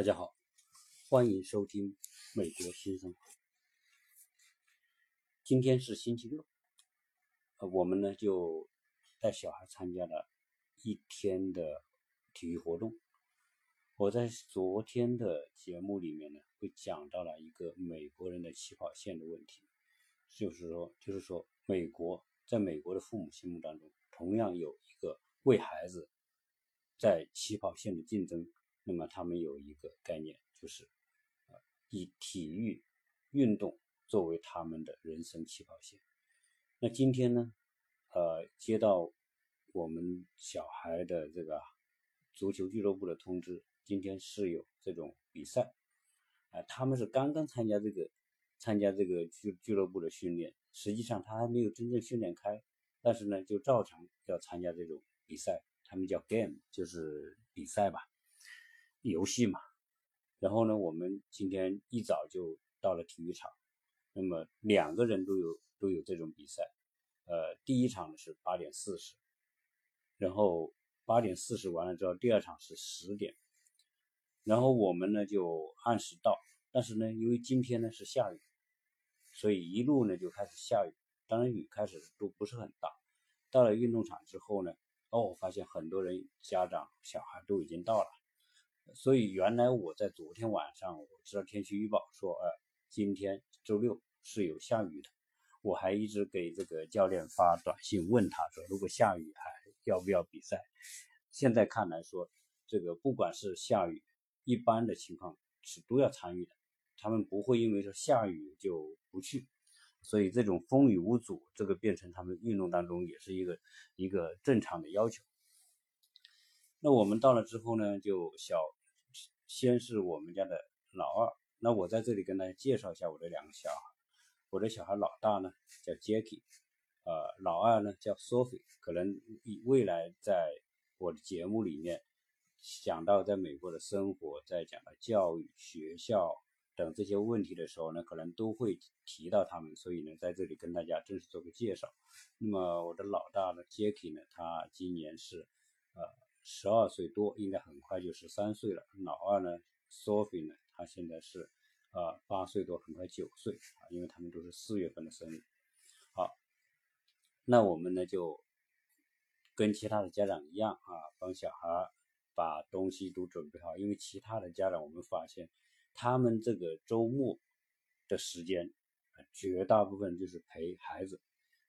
大家好，欢迎收听美国新生活。今天是星期六，我们呢就带小孩参加了一天的体育活动。我在昨天的节目里面呢，会讲到了一个美国人的起跑线的问题，就是说，在美国的父母心目当中，同样有一个为孩子在起跑线的竞争。那么他们有一个概念，就是以体育运动作为他们的人生起跑线。那今天呢，接到我们小孩的这个足球俱乐部的通知，今天是有这种比赛，他们是刚刚参加这个俱乐部的训练，实际上他还没有真正训练开，但是呢，就照常要参加这种比赛，他们叫 game， 就是比赛吧。游戏嘛，然后呢，我们今天一早就到了体育场，那么两个人都有这种比赛，第一场呢是8:40，然后8:40完了之后，第二场是10点，然后我们呢就按时到，但是呢，由于今天呢是下雨，所以一路呢就开始下雨，当然雨开始都不是很大，到了运动场之后呢，我发现很多人家长小孩都已经到了。所以原来我在昨天晚上我知道天气预报说今天周六是有下雨的，我还一直给这个教练发短信问他说，如果下雨还要不要比赛。现在看来说，这个不管是下雨，一般的情况是都要参与的，他们不会因为说下雨就不去，所以这种风雨无阻这个变成他们运动当中也是一个正常的要求。那我们到了之后呢，就先是我们家的老二，那我在这里跟大家介绍一下我的两个小孩。我的小孩老大呢叫 Jacky， 老二呢叫 Sophie。 可能未来在我的节目里面讲到在美国的生活，在讲到教育、学校等这些问题的时候呢，可能都会提到他们，所以呢在这里跟大家正式做个介绍。那么我的老大呢 Jacky 呢，他今年是12岁多，应该很快就13岁了。老二呢 Sophie 呢，他现在是8岁多，很快9岁啊，因为他们都是4月份的生日。好，那我们呢就跟其他的家长一样啊，帮小孩把东西都准备好，因为其他的家长我们发现他们这个周末的时间绝大部分就是陪孩子。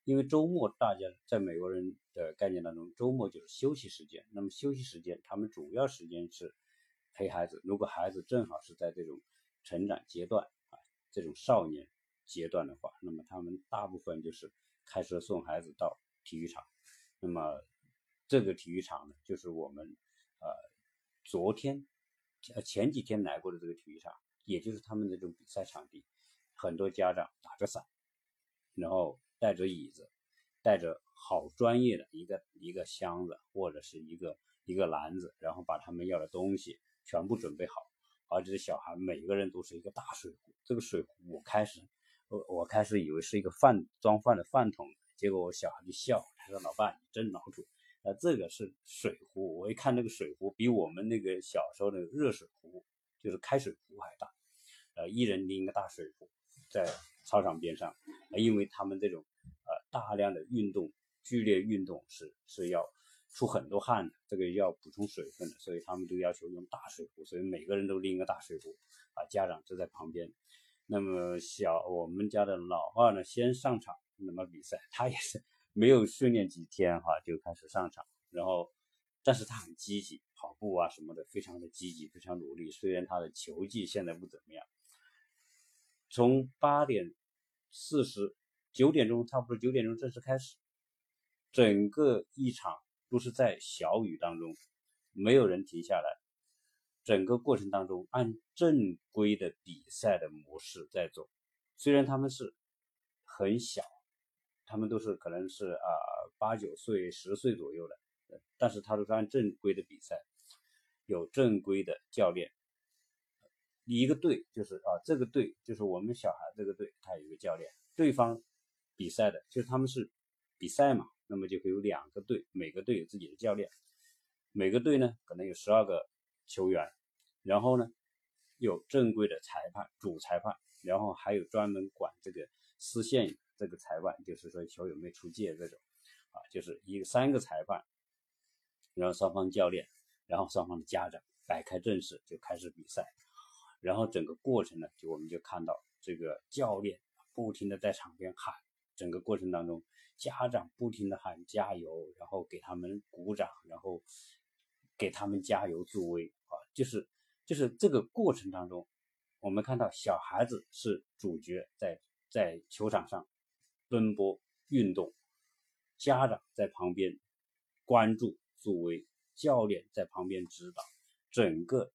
因为周末大家在美国人的概念当中，周末就是休息时间，那么休息时间他们主要时间是陪孩子。如果孩子正好是在这种成长阶段啊，这种少年阶段的话，那么他们大部分就是开车送孩子到体育场。那么这个体育场呢，就是我们前几天来过的这个体育场，也就是他们这种比赛场地。很多家长打着伞，然后带着椅子，带着好专业的一个箱子或者是一个篮子，然后把他们要的东西全部准备好。而且小孩每个人都是一个大水壶，这个水壶我开始以为是一个装饭的饭桶，结果我小孩就笑，他说老爸你真老土，这个是水壶。我一看那个水壶比我们那个小时候的热水壶，就是开水壶还大，一人拎一个大水壶在操场边上。因为他们这种大量的运动，剧烈运动是要出很多汗的，这个要补充水分的，所以他们都要求用大水壶，所以每个人都拎一个大水壶啊，家长就在旁边。那么我们家的老二呢先上场，那么比赛他也是没有训练几天哈，就开始上场，然后但是他很积极，跑步啊什么的非常的积极，非常努力，虽然他的球技现在不怎么样。从8:40，差不多九点钟正式开始，整个一场都是在小雨当中，没有人停下来。整个过程当中按正规的比赛的模式在走，虽然他们是很小，他们都是可能是8、9岁、10岁左右的，但是他都是按正规的比赛，有正规的教练。一个队就是这个队就是我们小孩这个队，他有一个教练。对方比赛的就是他们是比赛嘛，那么就会有2个队，每个队有自己的教练。每个队呢可能有12个球员，然后呢有正规的裁判、主裁判，然后还有专门管这个丝线这个裁判，就是说球有没有出界这种啊，就是三个裁判，然后双方教练，然后双方的家长，摆开阵势就开始比赛。然后整个过程呢，我们就看到这个教练不停的在场边喊，整个过程当中家长不停的喊加油，然后给他们鼓掌，然后给他们加油助威啊，就是这个过程当中，我们看到小孩子是主角，在球场上奔波运动，家长在旁边关注助威，教练在旁边指导，整个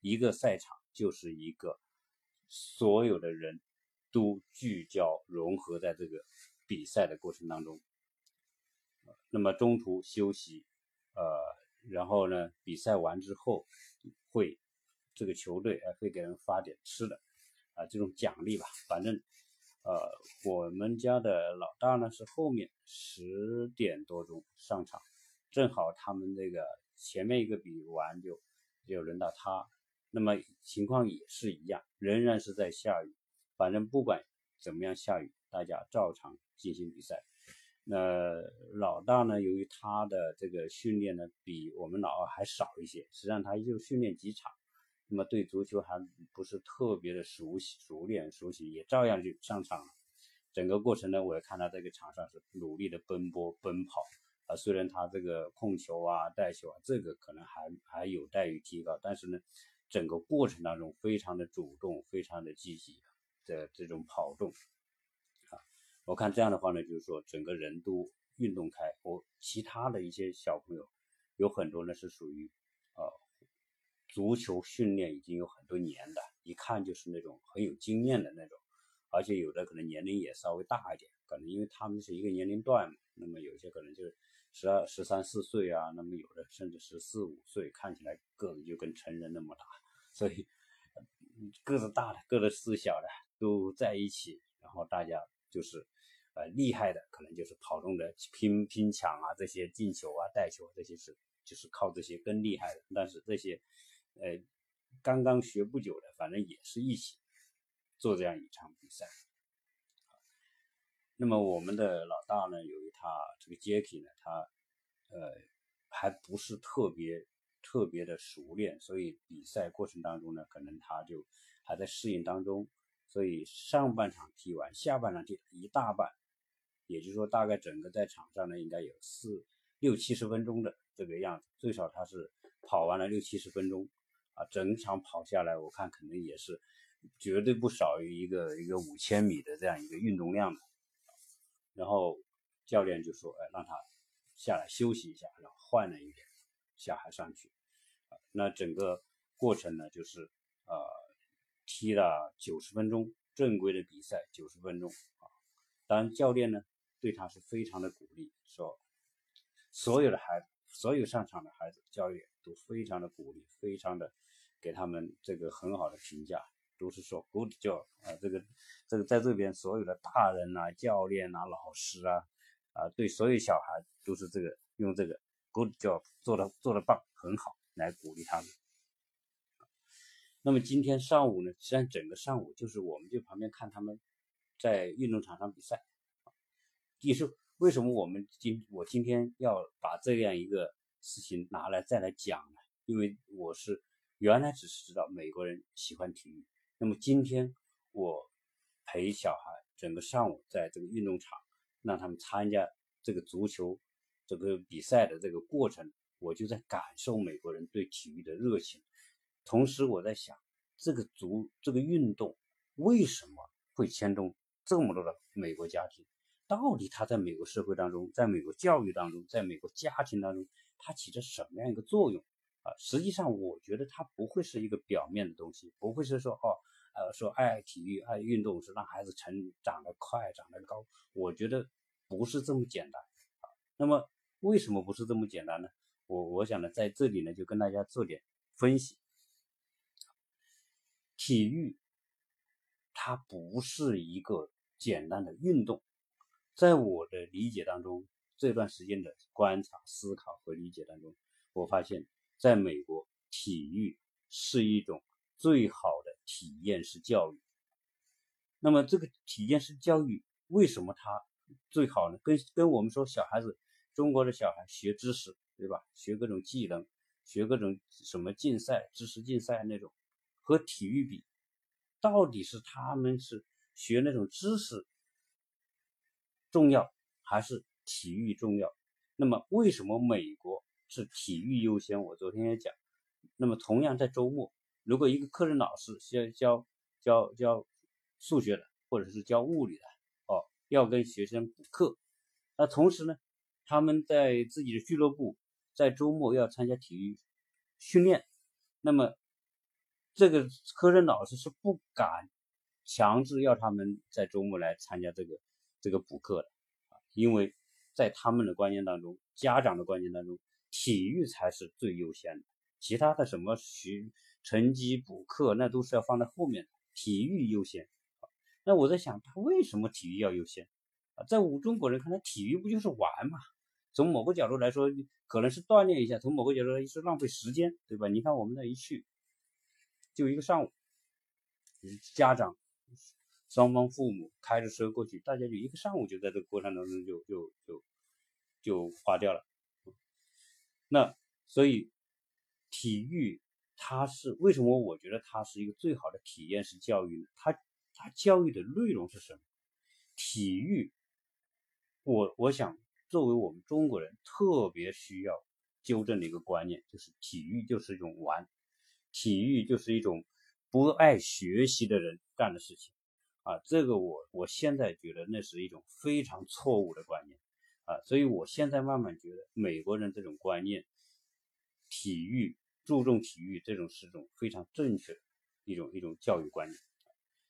一个赛场就是一个所有的人都聚焦融合在这个比赛的过程当中。那么中途休息，然后呢，比赛完之后这个球队会给人发点吃的啊，这种奖励吧。反正我们家的老大呢是后面10点多钟上场，正好他们这个前面一个比完就轮到他。那么情况也是一样，仍然是在下雨。反正不管怎么样下雨，大家照常进行比赛。那老大呢，由于他的这个训练呢比我们老二还少一些，实际上他就训练几场，那么对足球还不是特别的熟悉，也照样就上场了。整个过程呢，我也看他这个场上是努力的奔波奔跑啊，虽然他这个控球啊、带球啊，这个可能还有待于提高，但是呢，整个过程当中非常的主动，非常的积极的这种跑动啊，我看这样的话呢，就是说整个人都运动开。其他的一些小朋友有很多呢是属于足球训练已经有很多年的，一看就是那种很有经验的那种，而且有的可能年龄也稍微大一点，可能因为他们是一个年龄段嘛，那么有些可能就是13、14岁啊，那么有的甚至14、15岁，看起来个子就跟成人那么大，所以个子大的、个子小的都在一起，然后大家就是厉害的可能就是跑动的拼抢啊，这些进球啊、带球啊，这些是就是靠这些更厉害的，但是这些刚刚学不久的，反正也是一起做这样一场比赛。那么我们的老大呢，由于他这个 Jacky 呢，他还不是特别的熟练，所以比赛过程当中呢，可能他就还在适应当中，所以上半场踢完，下半场踢一大半，也就是说大概整个在场上呢，应该有6、70分钟的这个样子，最少他是跑完了6、70分钟啊，整场跑下来，我看可能也是绝对不少于一个5000米的这样一个运动量的。然后教练就说：“让他下来休息一下，然后换了一点小孩上去。”那整个过程呢，就是踢了90分钟，正规的比赛90分钟啊。当然，教练呢对他是非常的鼓励，说所有上场的孩子，教练都非常的鼓励，非常的给他们这个很好的评价。都是说 good job 啊，这个在这边所有的大人啊、教练啊、老师啊，对所有小孩都是这个用这个 good job 做得棒，很好来鼓励他们。那么今天上午呢，实际上整个上午就是我们就旁边看他们在运动场上比赛。也是为什么我今天要把这样一个事情再来讲呢？因为我是原来只是知道美国人喜欢体育。那么今天我陪小孩整个上午在这个运动场让他们参加这个足球这个比赛的这个过程，我就在感受美国人对体育的热情。同时我在想，这个运动为什么会牵动这么多的美国家庭？到底它在美国社会当中、在美国教育当中、在美国家庭当中，它起着什么样一个作用？实际上我觉得它不会是一个表面的东西，不会是说说爱体育、爱运动是让孩子长得快、长得高，我觉得不是这么简单啊。那么为什么不是这么简单呢？我想呢，在这里呢就跟大家做点分析。体育它不是一个简单的运动，在我的理解当中，这段时间的观察、思考和理解当中，我发现在美国，体育是一种最好的体验式教育。那么这个体验式教育为什么它最好呢？跟我们说小孩子，中国的小孩学知识，对吧？学各种技能，学各种什么竞赛，知识竞赛那种，和体育比，到底是他们是学那种知识重要，还是体育重要？那么为什么美国是体育优先？我昨天也讲。那么同样在周末，如果一个课任老师教数学的，或者是教物理的，要跟学生补课，那同时呢，他们在自己的俱乐部在周末要参加体育训练，那么这个课任老师是不敢强制要他们在周末来参加这个补课的，因为在他们的观念当中，家长的观念当中，体育才是最优先的，其他的什么学成绩补课那都是要放在后面的，体育优先。那我在想，他为什么体育要优先？在我们中国人看来，体育不就是玩嘛？从某个角度来说，可能是锻炼一下；从某个角度来说，是浪费时间，对吧？你看我们那一去就一个上午，家长双方父母开着车过去，大家就一个上午就在这个过程当中就花掉了。那所以体育它是为什么我觉得它是一个最好的体验式教育呢？它教育的内容是什么？体育我想作为我们中国人特别需要纠正的一个观念，就是体育就是一种玩，体育就是一种不爱学习的人干的事情这个我现在觉得那是一种非常错误的观念所以我现在慢慢觉得美国人这种观念，体育注重体育这种是一种非常正确的一种教育观念。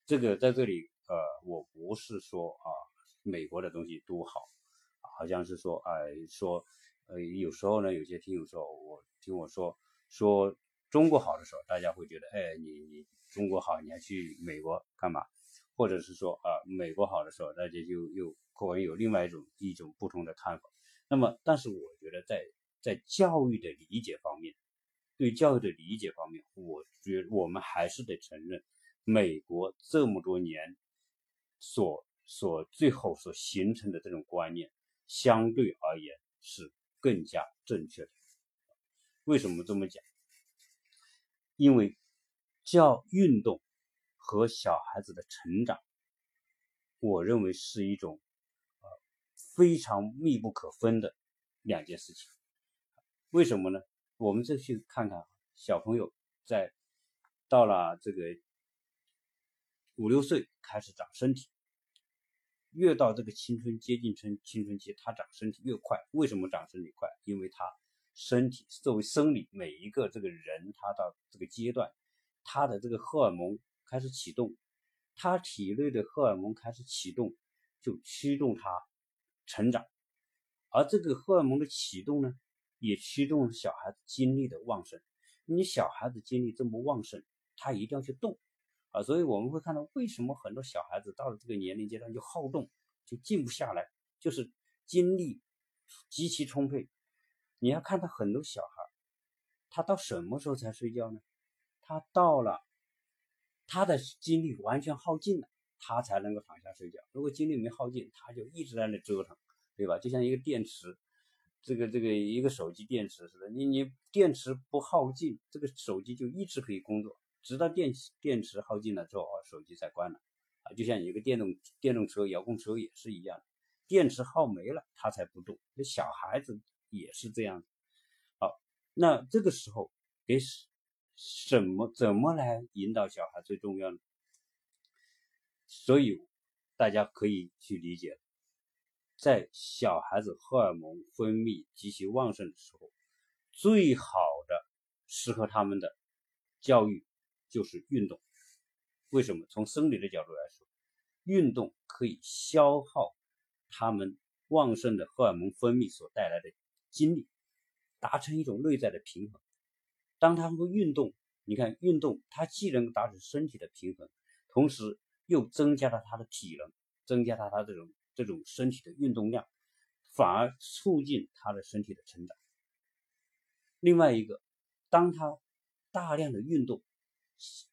这个在这里我不是说美国的东西多好，好像是说有时候呢，有些听友说，我说中国好的时候，大家会觉得你中国好，你还去美国干嘛？或者是说美国好的时候，大家就又可能有另外一种不同的看法。那么但是我觉得在教育的理解方面，对教育的理解方面，我觉得我们还是得承认，美国这么多年最后所形成的这种观念，相对而言是更加正确的。为什么这么讲？因为运动和小孩子的成长，我认为是一种非常密不可分的两件事情。为什么呢？我们就去看看小朋友到了这个5、6岁开始长身体，越到这个接近青春期，他长身体越快。为什么长身体快？因为他身体作为生理，每一个这个人他到这个阶段，他的这个荷尔蒙开始启动，他体内的荷尔蒙开始启动，就驱动他成长。而这个荷尔蒙的启动呢，也驱动小孩子精力的旺盛。你小孩子精力这么旺盛，他一定要去动所以我们会看到，为什么很多小孩子到了这个年龄阶段就好动，就静不下来，就是精力极其充沛。你要看到很多小孩，他到什么时候才睡觉呢？他到了他的精力完全耗尽了，他才能够躺下睡觉。如果精力没耗尽，他就一直在那折腾，对吧？就像一个电池，这个一个手机电池似的，你电池不耗尽，这个手机就一直可以工作，直到电池耗尽了之后，手机才关了就像一个电动车、遥控车也是一样的，电池耗没了它才不动。这小孩子也是这样的。那这个时候怎么来引导小孩最重要呢？所以大家可以去理解，在小孩子荷尔蒙分泌极其旺盛的时候，最好的适合他们的教育就是运动。为什么？从生理的角度来说，运动可以消耗他们旺盛的荷尔蒙分泌所带来的精力，达成一种内在的平衡。当他们运动，你看运动它既能达成身体的平衡，同时又增加了他的体能，增加了他这种身体的运动量，反而促进他的身体的成长。另外一个，当他大量的运动，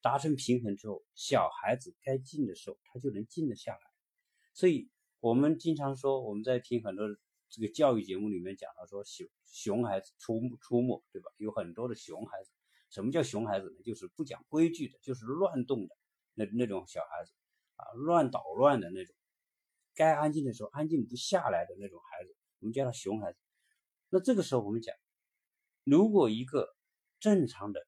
达成平衡之后，小孩子该静的时候他就能静得下来。所以我们经常说，我们在听很多这个教育节目里面讲到说熊孩子出没，对吧？有很多的熊孩子。什么叫熊孩子呢？就是不讲规矩的，就是乱动的那种小孩子啊，乱捣乱的那种，该安静的时候安静不下来的那种孩子，我们叫他熊孩子。那这个时候我们讲，如果一个正常的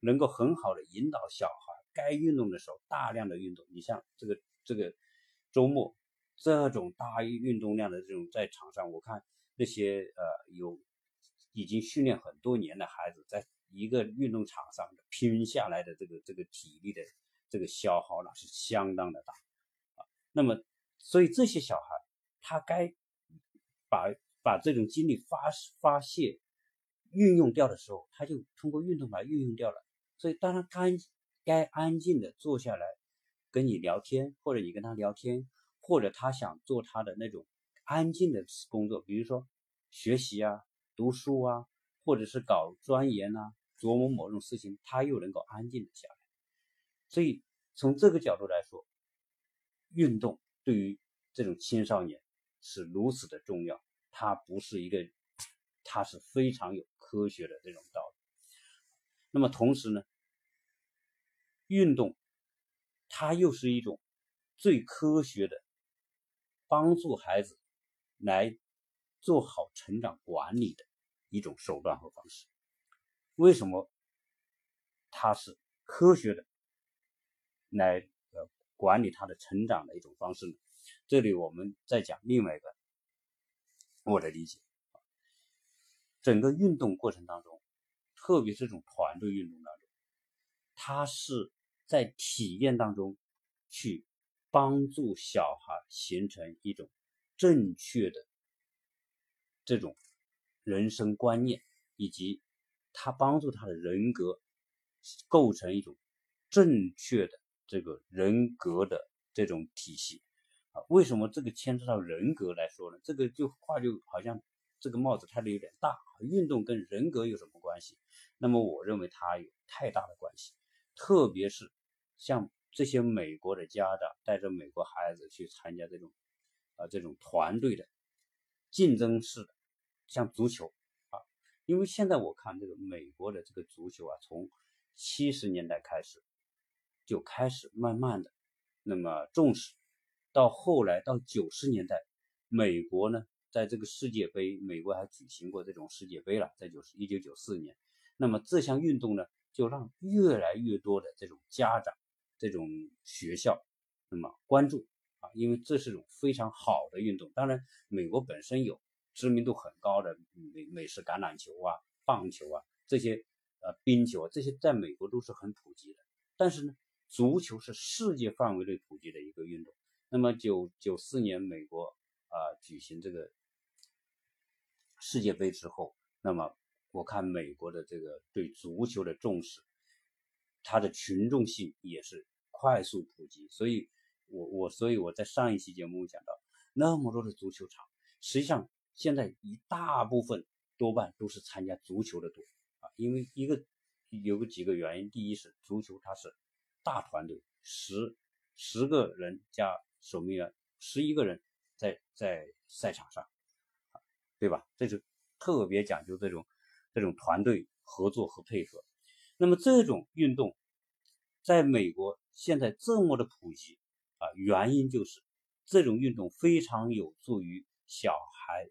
能够很好的引导小孩该运动的时候大量的运动，你像这个周末这种大运动量的这种，在场上我看那些有已经训练很多年的孩子，在一个运动场上拼下来的这个体力的这个消耗那是相当的大啊。那么所以这些小孩他该把这种精力发泄运用掉的时候，他就通过运动把它运用掉了。所以当他该安静的坐下来跟你聊天，或者你跟他聊天，或者他想做他的那种安静的工作，比如说学习啊、读书啊，或者是搞钻研啊、琢磨某种事情，他又能够安静的下来。所以从这个角度来说，运动对于这种青少年是如此的重要，它是非常有科学的这种道理。那么同时呢，运动它又是一种最科学的帮助孩子来做好成长管理的一种手段和方式。为什么它是科学的来管理他的成长的一种方式呢？这里我们再讲另外一个我的理解。整个运动过程当中，特别是这种团队运动当中，它是在体验当中去帮助小孩形成一种正确的这种人生观念，以及它帮助他的人格构成一种正确的这个人格的这种体系啊。为什么这个牵扯到人格来说呢？这个就好像这个帽子开的有点大，运动跟人格有什么关系？那么我认为它有太大的关系，特别是像这些美国的家长带着美国孩子去参加这种团队的竞争式的，像足球啊，因为现在我看这个美国的这个足球啊，从70年代开始就开始慢慢的那么重视，到后来到90年代，美国呢在这个世界杯，美国还举行过这种世界杯了，在1994年。那么这项运动呢，就让越来越多的这种家长、这种学校那么关注啊，因为这是种非常好的运动。当然，美国本身有知名度很高的美式橄榄球啊、棒球啊这些冰球啊，这些在美国都是很普及的。但是呢，足球是世界范围内普及的一个运动。那么94年美国举行这个世界杯之后，那么我看美国的这个对足球的重视，它的群众性也是快速普及。所以我在上一期节目讲到，那么多的足球场，实际上现在一大部分多半都是参加足球的多啊，因为有几个原因。第一是足球它是大团队，十个人加守门员，11个人在赛场上，对吧？这是特别讲究这种团队合作和配合。那么这种运动在美国现在这么的普及啊，原因就是这种运动非常有助于小孩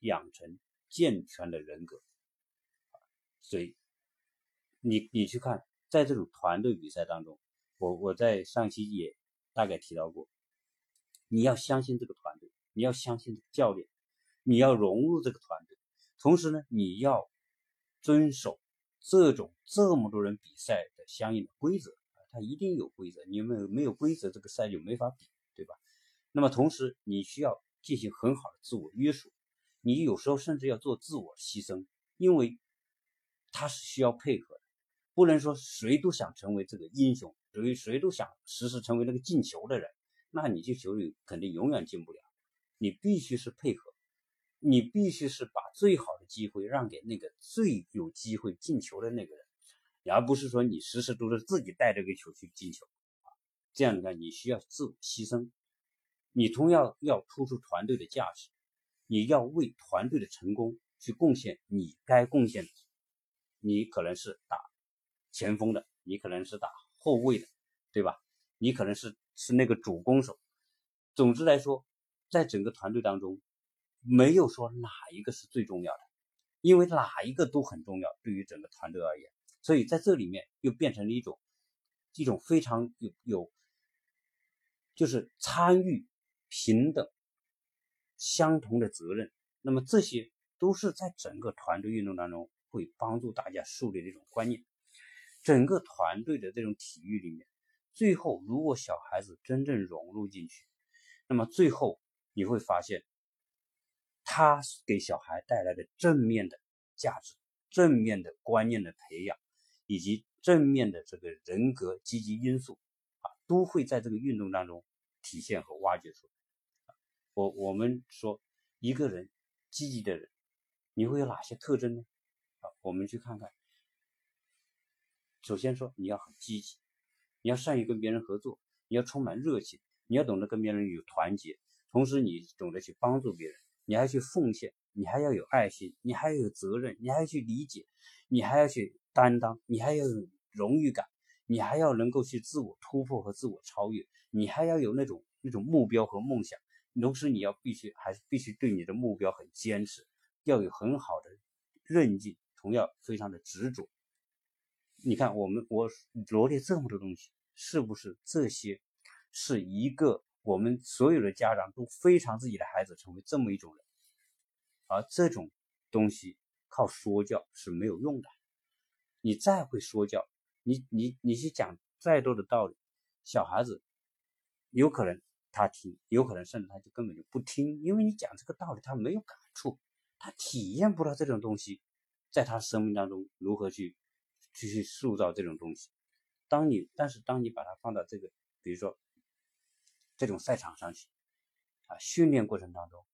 养成健全的人格。所以你去看，在这种团队比赛当中，我在上期也大概提到过，你要相信这个团队，你要相信教练，你要融入这个团队。同时呢，你要遵守这么多人比赛的相应的规则，它一定有规则，你没有规则，这个赛就没法比，对吧？那么同时你需要进行很好的自我约束，你有时候甚至要做自我牺牲，因为它是需要配合的，不能说谁都想成为这个英雄，谁都想时时成为那个进球的人，那你这球队肯定永远进不了。你必须是配合，你必须是把最好的机会让给那个最有机会进球的那个人，而不是说你时时都是自己带这个球去进球啊。这样呢，你需要自我牺牲，你同样要突出团队的价值，你要为团队的成功去贡献你该贡献的。你可能是打前锋的，你可能是打后卫的，对吧？你可能是那个主攻手。总之来说，在整个团队当中，没有说哪一个是最重要的，因为哪一个都很重要，对于整个团队而言。所以在这里面又变成了一种非常有就是参与平等相同的责任。那么这些都是在整个团队运动当中会帮助大家树立这种观念。整个团队的这种体育里面，最后如果小孩子真正融入进去，那么最后你会发现他给小孩带来的正面的价值、正面的观念的培养，以及正面的这个人格积极因素啊，都会在这个运动当中体现和挖掘出来。我们说一个人积极的人，你会有哪些特征呢？啊，我们去看看。首先说你要很积极，你要善于跟别人合作，你要充满热情，你要懂得跟别人有团结，同时你懂得去帮助别人，你还去奉献，你还要有爱心，你还要有责任，你还要去理解，你还要去担当，你还要有荣誉感，你还要能够去自我突破和自我超越，你还要有那种目标和梦想。同时你要必须对你的目标很坚持，要有很好的韧劲，同样非常的执着。你看我罗列这么多东西，是不是这些是一个我们所有的家长都非常自己的孩子成为这么一种人？而这种东西靠说教是没有用的。你再会说教，你去讲再多的道理，小孩子有可能他听，有可能甚至他就根本就不听，因为你讲这个道理他没有感触，他体验不到这种东西在他生命当中如何去塑造这种东西。但是当你把它放到这个比如说这种赛场上去啊，训练过程当中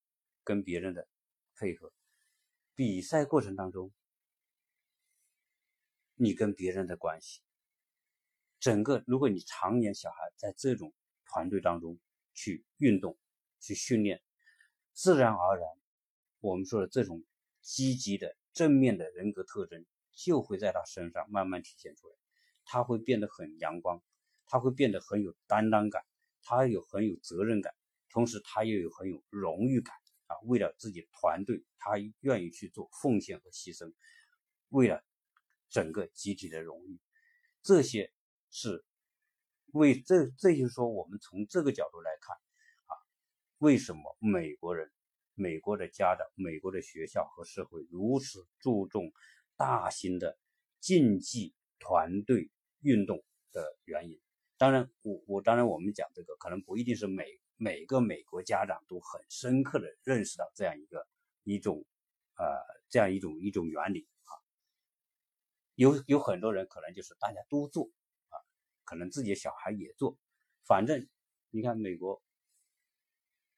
跟别人的配合，比赛过程当中你跟别人的关系，整个如果你常年小孩在这种团队当中去运动去训练，自然而然我们说的这种积极的正面的人格特征就会在他身上慢慢体现出来。他会变得很阳光，他会变得很有担当感，他有很有责任感，同时他又有很有荣誉感啊，为了自己的团队他愿意去做奉献和牺牲，为了整个集体的荣誉。这就是说我们从这个角度来看啊，为什么美国的家长、美国的学校和社会如此注重大型的竞技团队运动的原因。当然我们讲这个可能不一定是每个美国家长都很深刻的认识到这样一种原理啊。有很多人可能就是大家都做啊，可能自己的小孩也做，反正你看美国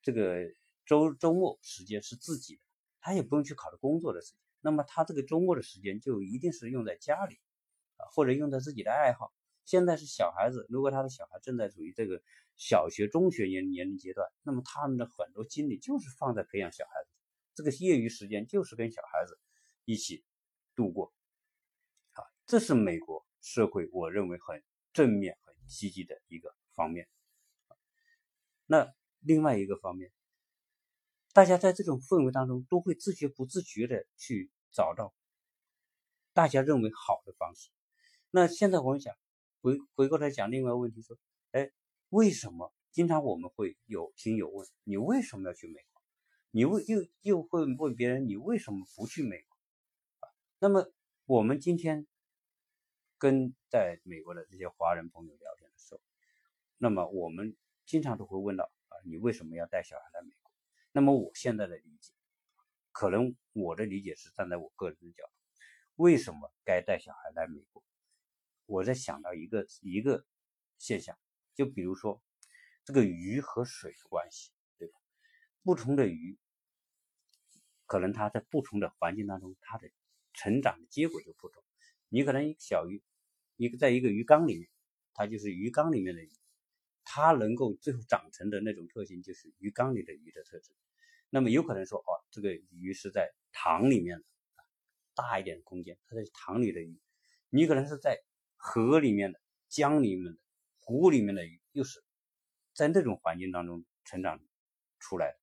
这个周末时间是自己的，他也不用去考虑工作的事情，那么他这个周末的时间就一定是用在家里啊，或者用在自己的爱好。现在是小孩子，如果他的小孩正在处于这个小学、中学年龄阶段，那么他们的很多精力就是放在培养小孩子，这个业余时间就是跟小孩子一起度过啊，这是美国社会我认为很正面、很积极的一个方面。那另外一个方面，大家在这种氛围当中都会自觉不自觉的去找到大家认为好的方式。那现在我们想回过来讲另外一个问题，说为什么经常我们会有听友问，你为什么要去美国？你又会问别人，你为什么不去美国啊？那么我们今天跟在美国的这些华人朋友聊天的时候，那么我们经常都会问到啊，你为什么要带小孩来美国？那么我现在的理解，可能我的理解是站在我个人的角度，为什么该带小孩来美国？我在想到一个现象，就比如说这个鱼和水的关系，对吧？不同的鱼，可能它在不同的环境当中，它的成长的结果就不同。你可能一个小鱼在一个鱼缸里面，它就是鱼缸里面的鱼，它能够最后长成的那种特性就是鱼缸里的鱼的特质。那么有可能说这个鱼是在塘里面的大一点的空间，它在塘里的鱼，你可能是在河里面的、江里面的、湖里面的鱼，又是在那种环境当中成长出来的。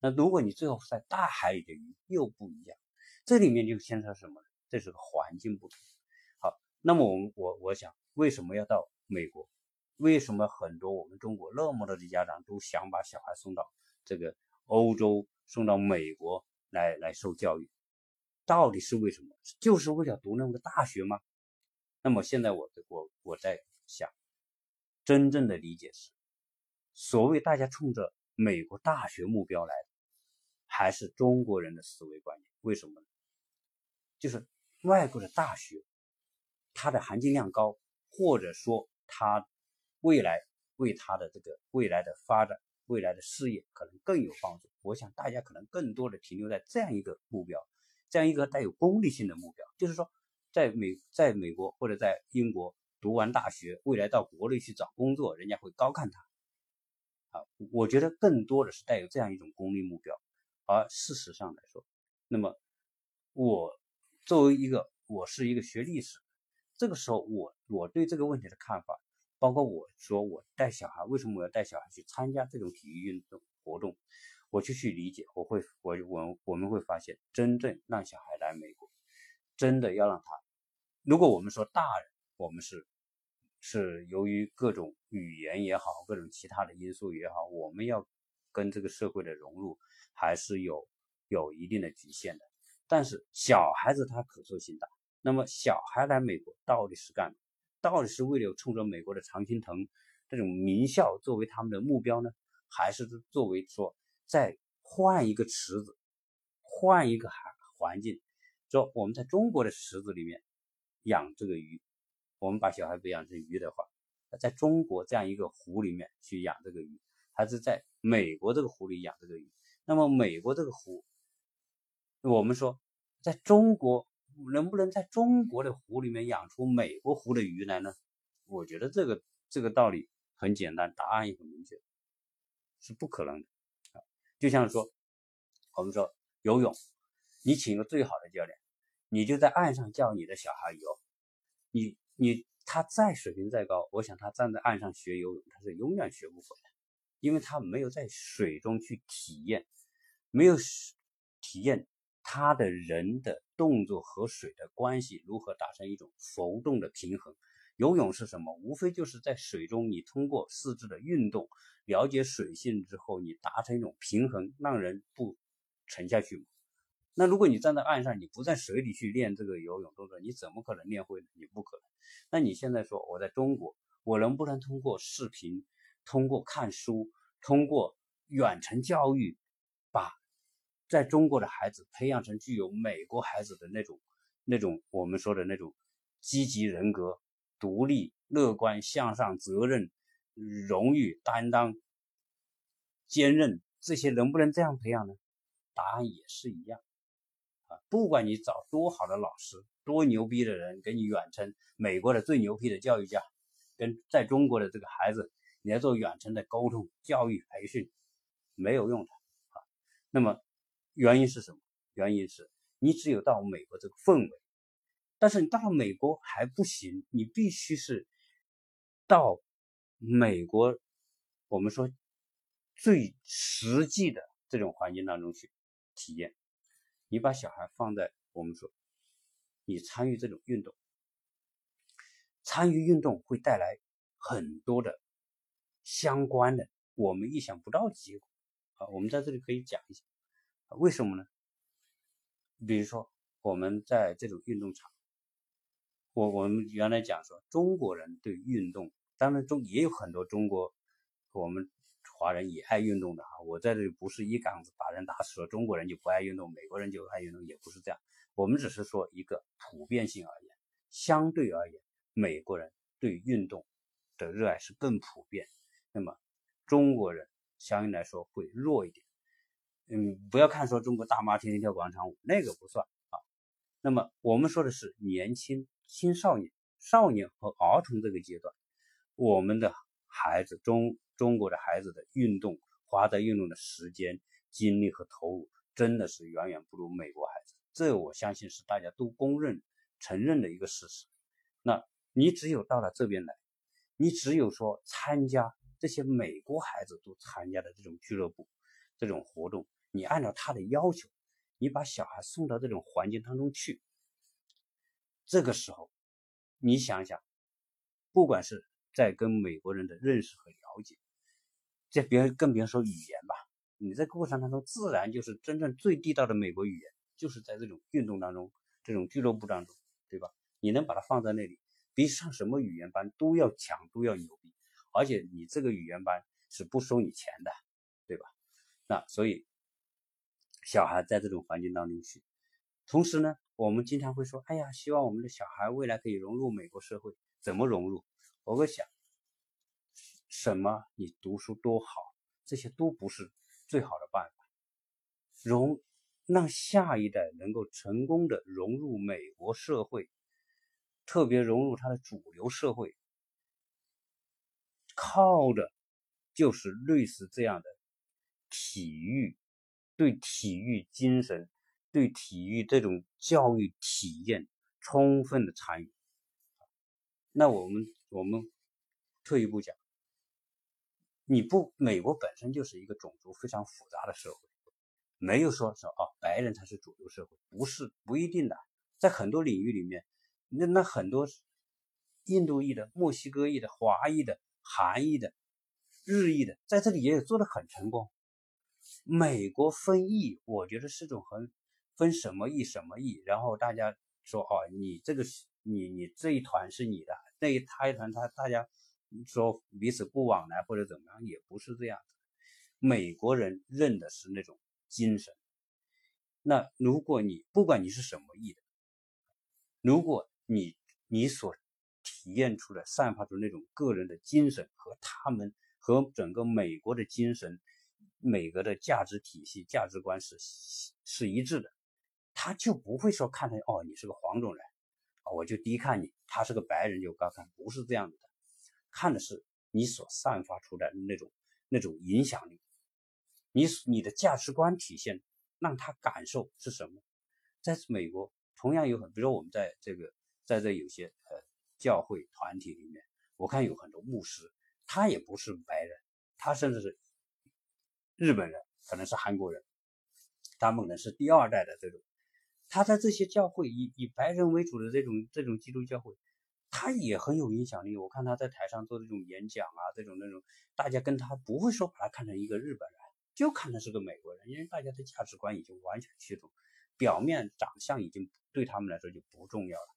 那如果你最后是在大海里的鱼又不一样，这里面就牵扯什么呢？这是个环境不同。好，那么我想为什么要到美国？为什么很多我们中国那么多的家长都想把小孩送到这个欧洲、送到美国来受教育？到底是为什么？就是为了读那么个大学吗？那么现在我在想，真正的理解是，所谓大家冲着美国大学目标来的，还是中国人的思维观念。为什么呢？就是外国的大学它的含金量高，或者说它未来为它的这个未来的发展、未来的事业可能更有帮助。我想大家可能更多的停留在这样一个目标，这样一个带有功利性的目标，就是说在美国或者在英国读完大学，未来到国内去找工作，人家会高看他啊。我觉得更多的是带有这样一种功利目标。而事实上来说，那么我是一个学历史，这个时候我对这个问题的看法，包括我说我带小孩，为什么我要带小孩去参加这种体育运动活动，我去理解，我们会发现，真正让小孩来美国，真的要让他，如果我们说大人，我们是由于各种语言也好，各种其他的因素也好，我们要跟这个社会的融入还是有一定的局限的。但是小孩子他可塑性大，那么小孩来美国到底是干嘛？到底是为了冲着美国的常青藤这种名校作为他们的目标呢，还是作为说再换一个池子，换一个环境，说我们在中国的池子里面养这个鱼，我们把小孩培养成鱼的话，在中国这样一个湖里面去养这个鱼，还是在美国这个湖里养这个鱼？那么美国这个湖，我们说在中国能不能在中国的湖里面养出美国湖的鱼来呢？我觉得这个道理很简单，答案也很明确，是不可能的。就像说我们说游泳，你请个最好的教练，你就在岸上教你的小孩游，他再水平再高，我想他站在岸上学游泳，他是永远学不会的，因为他没有在水中去体验，没有体验他的人的动作和水的关系如何达成一种浮动的平衡。游泳是什么？无非就是在水中，你通过四肢的运动了解水性之后，你达成一种平衡，让人不沉下去。那如果你站在岸上，你不在水里去练这个游泳动作，你怎么可能练会呢？你不可能。那你现在说我在中国，我能不能通过视频，通过看书，通过远程教育，把在中国的孩子培养成具有美国孩子的那种我们说的那种积极人格、独立、乐观、向上、责任、荣誉、担当、坚韧，这些能不能这样培养呢？答案也是一样啊！不管你找多好的老师、多牛逼的人给你远程，美国的最牛逼的教育家跟在中国的这个孩子，你来做远程的沟通、教育、培训，没有用的啊！那么原因是什么？原因是你只有到美国这个氛围，但是你到了美国还不行，你必须是到美国我们说最实际的这种环境当中去体验。你把小孩放在我们说你参与这种运动，参与运动会带来很多的相关的我们意想不到的结果啊！我们在这里可以讲一下为什么呢？比如说我们在这种运动场，我们原来讲说中国人对运动，当然也有很多中国我们华人也爱运动的啊。我在这里不是一竿子把人打死了，中国人就不爱运动，美国人就爱运动，也不是这样。我们只是说一个普遍性而言，相对而言，美国人对运动的热爱是更普遍，那么中国人相应来说会弱一点。不要看说中国大妈天天跳广场舞，那个不算啊。那么我们说的是年轻青少年，少年和儿童这个阶段，我们的孩子，中国的孩子的运动，华在运动的时间、精力和投入，真的是远远不如美国孩子。这我相信是大家都公认、承认的一个事实。那你只有到了这边来，你只有说参加这些美国孩子都参加的这种俱乐部、这种活动，你按照他的要求，你把小孩送到这种环境当中去，这个时候你想想，不管是在跟美国人的认识和了解，这更别说语言吧，你在过程当中自然就是真正最地道的美国语言，就是在这种运动当中、这种俱乐部当中，对吧？你能把它放在那里，比上什么语言班都要强，都要牛逼，而且你这个语言班是不收你钱的，对吧？那所以小孩在这种环境当中去，同时呢，我们经常会说，哎呀，希望我们的小孩未来可以融入美国社会，怎么融入？我会想，什么你读书多好，这些都不是最好的办法。让下一代能够成功的融入美国社会，特别融入他的主流社会，靠的就是类似这样的体育，对体育精神，对体育这种教育体验充分的参与。那我们退一步讲，美国本身就是一个种族非常复杂的社会，没有说白人才是主流社会，不一定的。在很多领域里面，那很多印度裔的、墨西哥裔的、华裔的、韩裔的、日裔的，在这里也有做得很成功。美国分裔，我觉得是种分什么裔，然后大家说你这个你这一团是你的，那一他一团他，大家说彼此不往来或者怎么样，也不是这样的。美国人认的是那种精神。那如果你不管你是什么裔的，如果你所体验出来、散发出那种个人的精神和他们和整个美国的精神。美国的价值体系、价值观是一致的，他就不会说看他你是个黄种人，我就低看你；他是个白人就高看，不是这样子的。看的是你所散发出来的那种影响力，你的价值观体现，让他感受是什么。在美国同样有比如说我们在这有些教会团体里面，我看有很多牧师，他也不是白人，他甚至是。日本人可能是韩国人，他们可能是第二代的这种，他在这些教会以白人为主的这种基督教会，他也很有影响力。我看他在台上做这种演讲那种，大家跟他不会说把他看成一个日本人，就看他是个美国人，因为大家的价值观已经完全趋同，表面长相已经对他们来说就不重要了。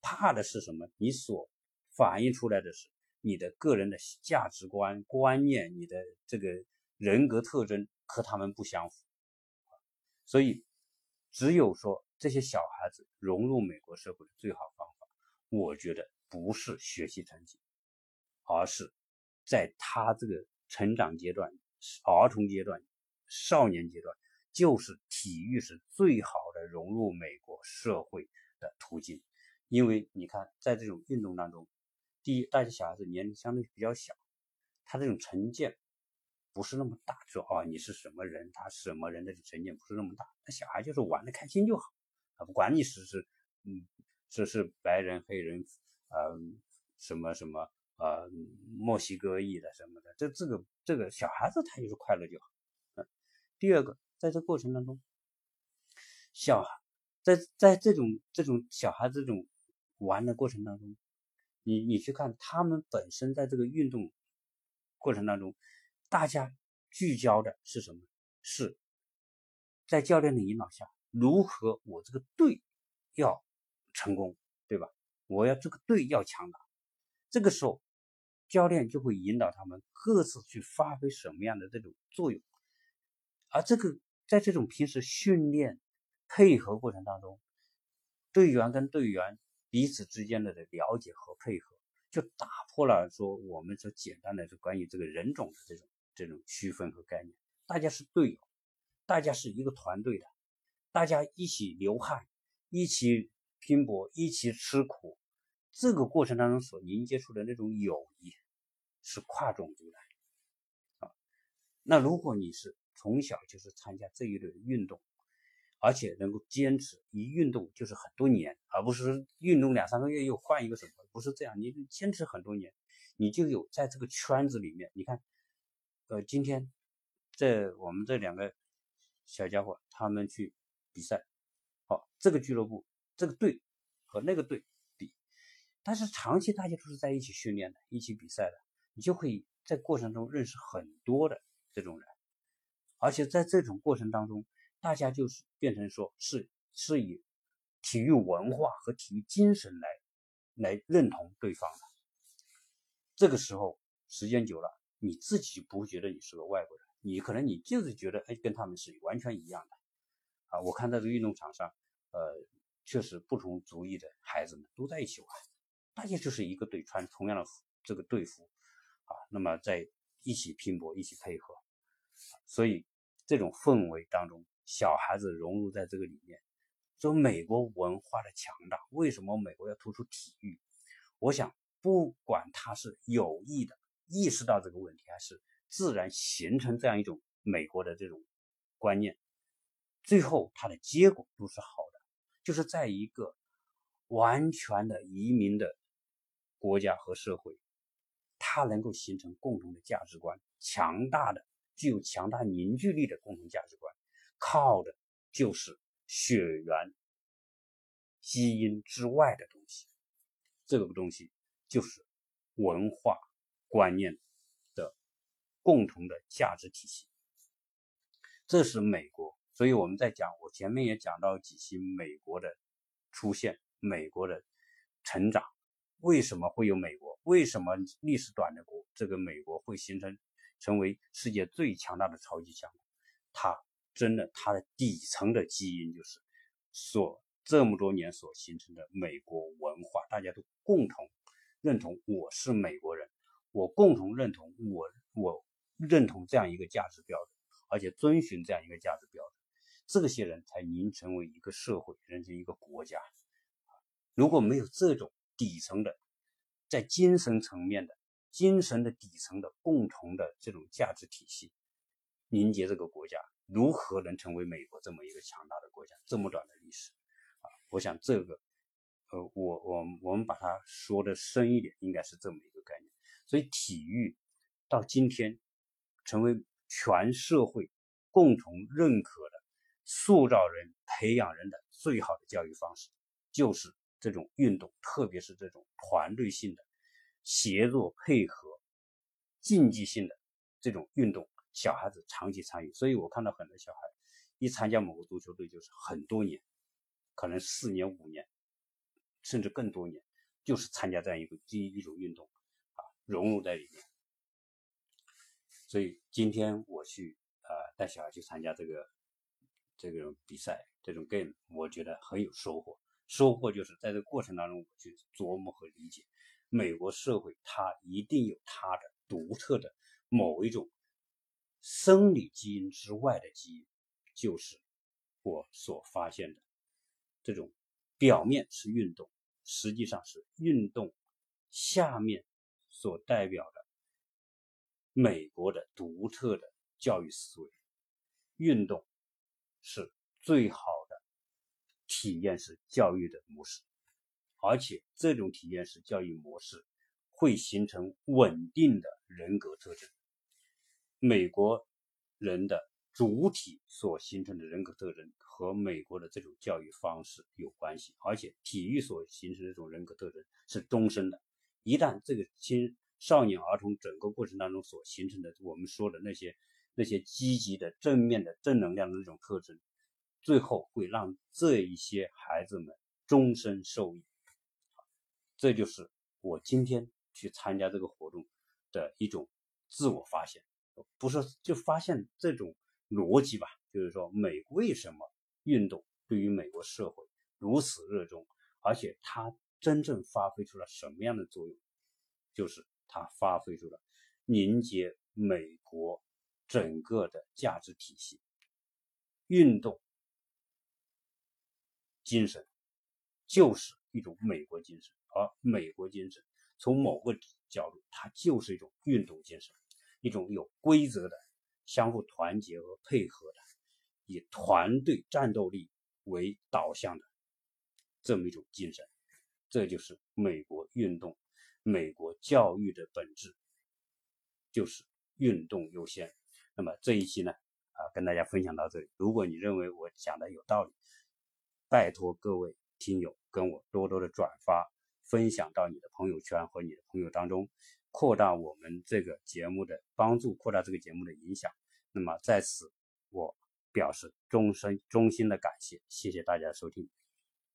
怕的是什么？你所反映出来的是你的个人的价值观、观念，你的这个。人格特征和他们不相符，所以只有说这些小孩子融入美国社会的最好方法，我觉得不是学习成绩，而是在他这个成长阶段、儿童阶段、少年阶段，就是体育是最好的融入美国社会的途径。因为你看，在这种运动当中，第一，大家小孩子年龄相对比较小，他这种成见不是那么大，说你是什么人，他是什么人的成见不是那么大。那小孩就是玩得开心就好，不管你是白人、黑人，什么墨西哥裔的什么的，这个小孩子他就是快乐就好。第二个，在这过程当中，小孩在这种小孩子这种玩的过程当中，你去看他们本身在这个运动过程当中。大家聚焦的是什么？是在教练的引导下，如何我这个队要成功，对吧？我要这个队要强大。这个时候，教练就会引导他们各自去发挥什么样的这种作用。而这个在这种平时训练配合过程当中，队员跟队员彼此之间的了解和配合，就打破了说我们所简单的关于这个人种的这种区分和概念。大家是队友，大家是一个团队的，大家一起流汗，一起拼搏，一起吃苦，这个过程当中所凝结出的那种友谊是跨种族的啊。那如果你是从小就是参加这一类运动，而且能够坚持一运动就是很多年，而不是运动两三个月又换一个什么，不是这样，你坚持很多年，你就有在这个圈子里面。你看今天我们这两个小家伙他们去比赛，好，这个俱乐部这个队和那个队比，但是长期大家都是在一起训练的，一起比赛的，你就会在过程中认识很多的这种人，而且在这种过程当中大家就是变成说是以体育文化和体育精神来认同对方的。这个时候时间久了，你自己不会觉得你是个外国人，你可能你就是觉得跟他们是完全一样的啊。我看在这个运动场上确实不同族裔的孩子们都在一起玩，大家就是一个队，穿同样的这个队服啊，那么在一起拼搏，一起配合，所以这种氛围当中小孩子融入在这个里面。说美国文化的强大，为什么美国要突出体育？我想不管他是有意的意识到这个问题，还是自然形成这样一种美国的这种观念，最后它的结果都是好的，就是在一个完全的移民的国家和社会，它能够形成共同的价值观，强大的具有强大凝聚力的共同价值观，靠的就是血缘基因之外的东西，这个东西就是文化观念的共同的价值体系，这是美国。所以我们在讲，我前面也讲到几期美国的出现，美国的成长，为什么会有美国，为什么历史短的国这个美国会成为世界最强大的超级强国，它真的它的底层的基因就是这么多年所形成的美国文化，大家都共同认同我是美国人，我共同认同我认同这样一个价值标准，而且遵循这样一个价值标准，这些人才能成为一个社会，形成一个国家。如果没有这种底层的，在精神层面的精神的底层的共同的这种价值体系凝结这个国家，如何能成为美国这么一个强大的国家？这么短的历史啊，我想这个我们把它说的深一点，应该是这么一个概念。所以体育到今天成为全社会共同认可的塑造人培养人的最好的教育方式，就是这种运动，特别是这种团队性的协作配合竞技性的这种运动，小孩子长期参与。所以我看到很多小孩一参加某个足球队就是很多年，可能4年5年甚至更多年，就是参加这样一种运动啊，融入在里面。所以今天我去带小孩去参加这种比赛，这种 game， 我觉得很有收获。收获就是在这个过程当中，我去琢磨和理解美国社会，它一定有它的独特的某一种生理基因之外的基因，就是我所发现的这种表面是运动，实际上是运动下面所代表的美国的独特的教育思维。运动是最好的体验式教育的模式，而且这种体验式教育模式会形成稳定的人格特征。美国人的主体所形成的人格特征和美国的这种教育方式有关系，而且体育所形成的这种人格特征是终身的。一旦这个青少年儿童整个过程当中所形成的我们说的那些积极的正面的正能量的那种特征，最后会让这一些孩子们终身受益。这就是我今天去参加这个活动的一种自我发现，不是就发现这种逻辑吧，就是说为什么运动对于美国社会如此热衷，而且它真正发挥出了什么样的作用，就是它发挥出了凝结美国整个的价值体系，运动精神就是一种美国精神，而美国精神从某个角度，它就是一种运动精神，一种有规则的、相互团结和配合的、以团队战斗力为导向的这么一种精神。这就是美国运动、美国教育的本质，就是运动优先。那么这一期呢，跟大家分享到这里。如果你认为我讲的有道理，拜托各位听友跟我多多的转发，分享到你的朋友圈和你的朋友当中，扩大我们这个节目的帮助，扩大这个节目的影响。那么在此我表示衷心的感谢，谢谢大家的收听。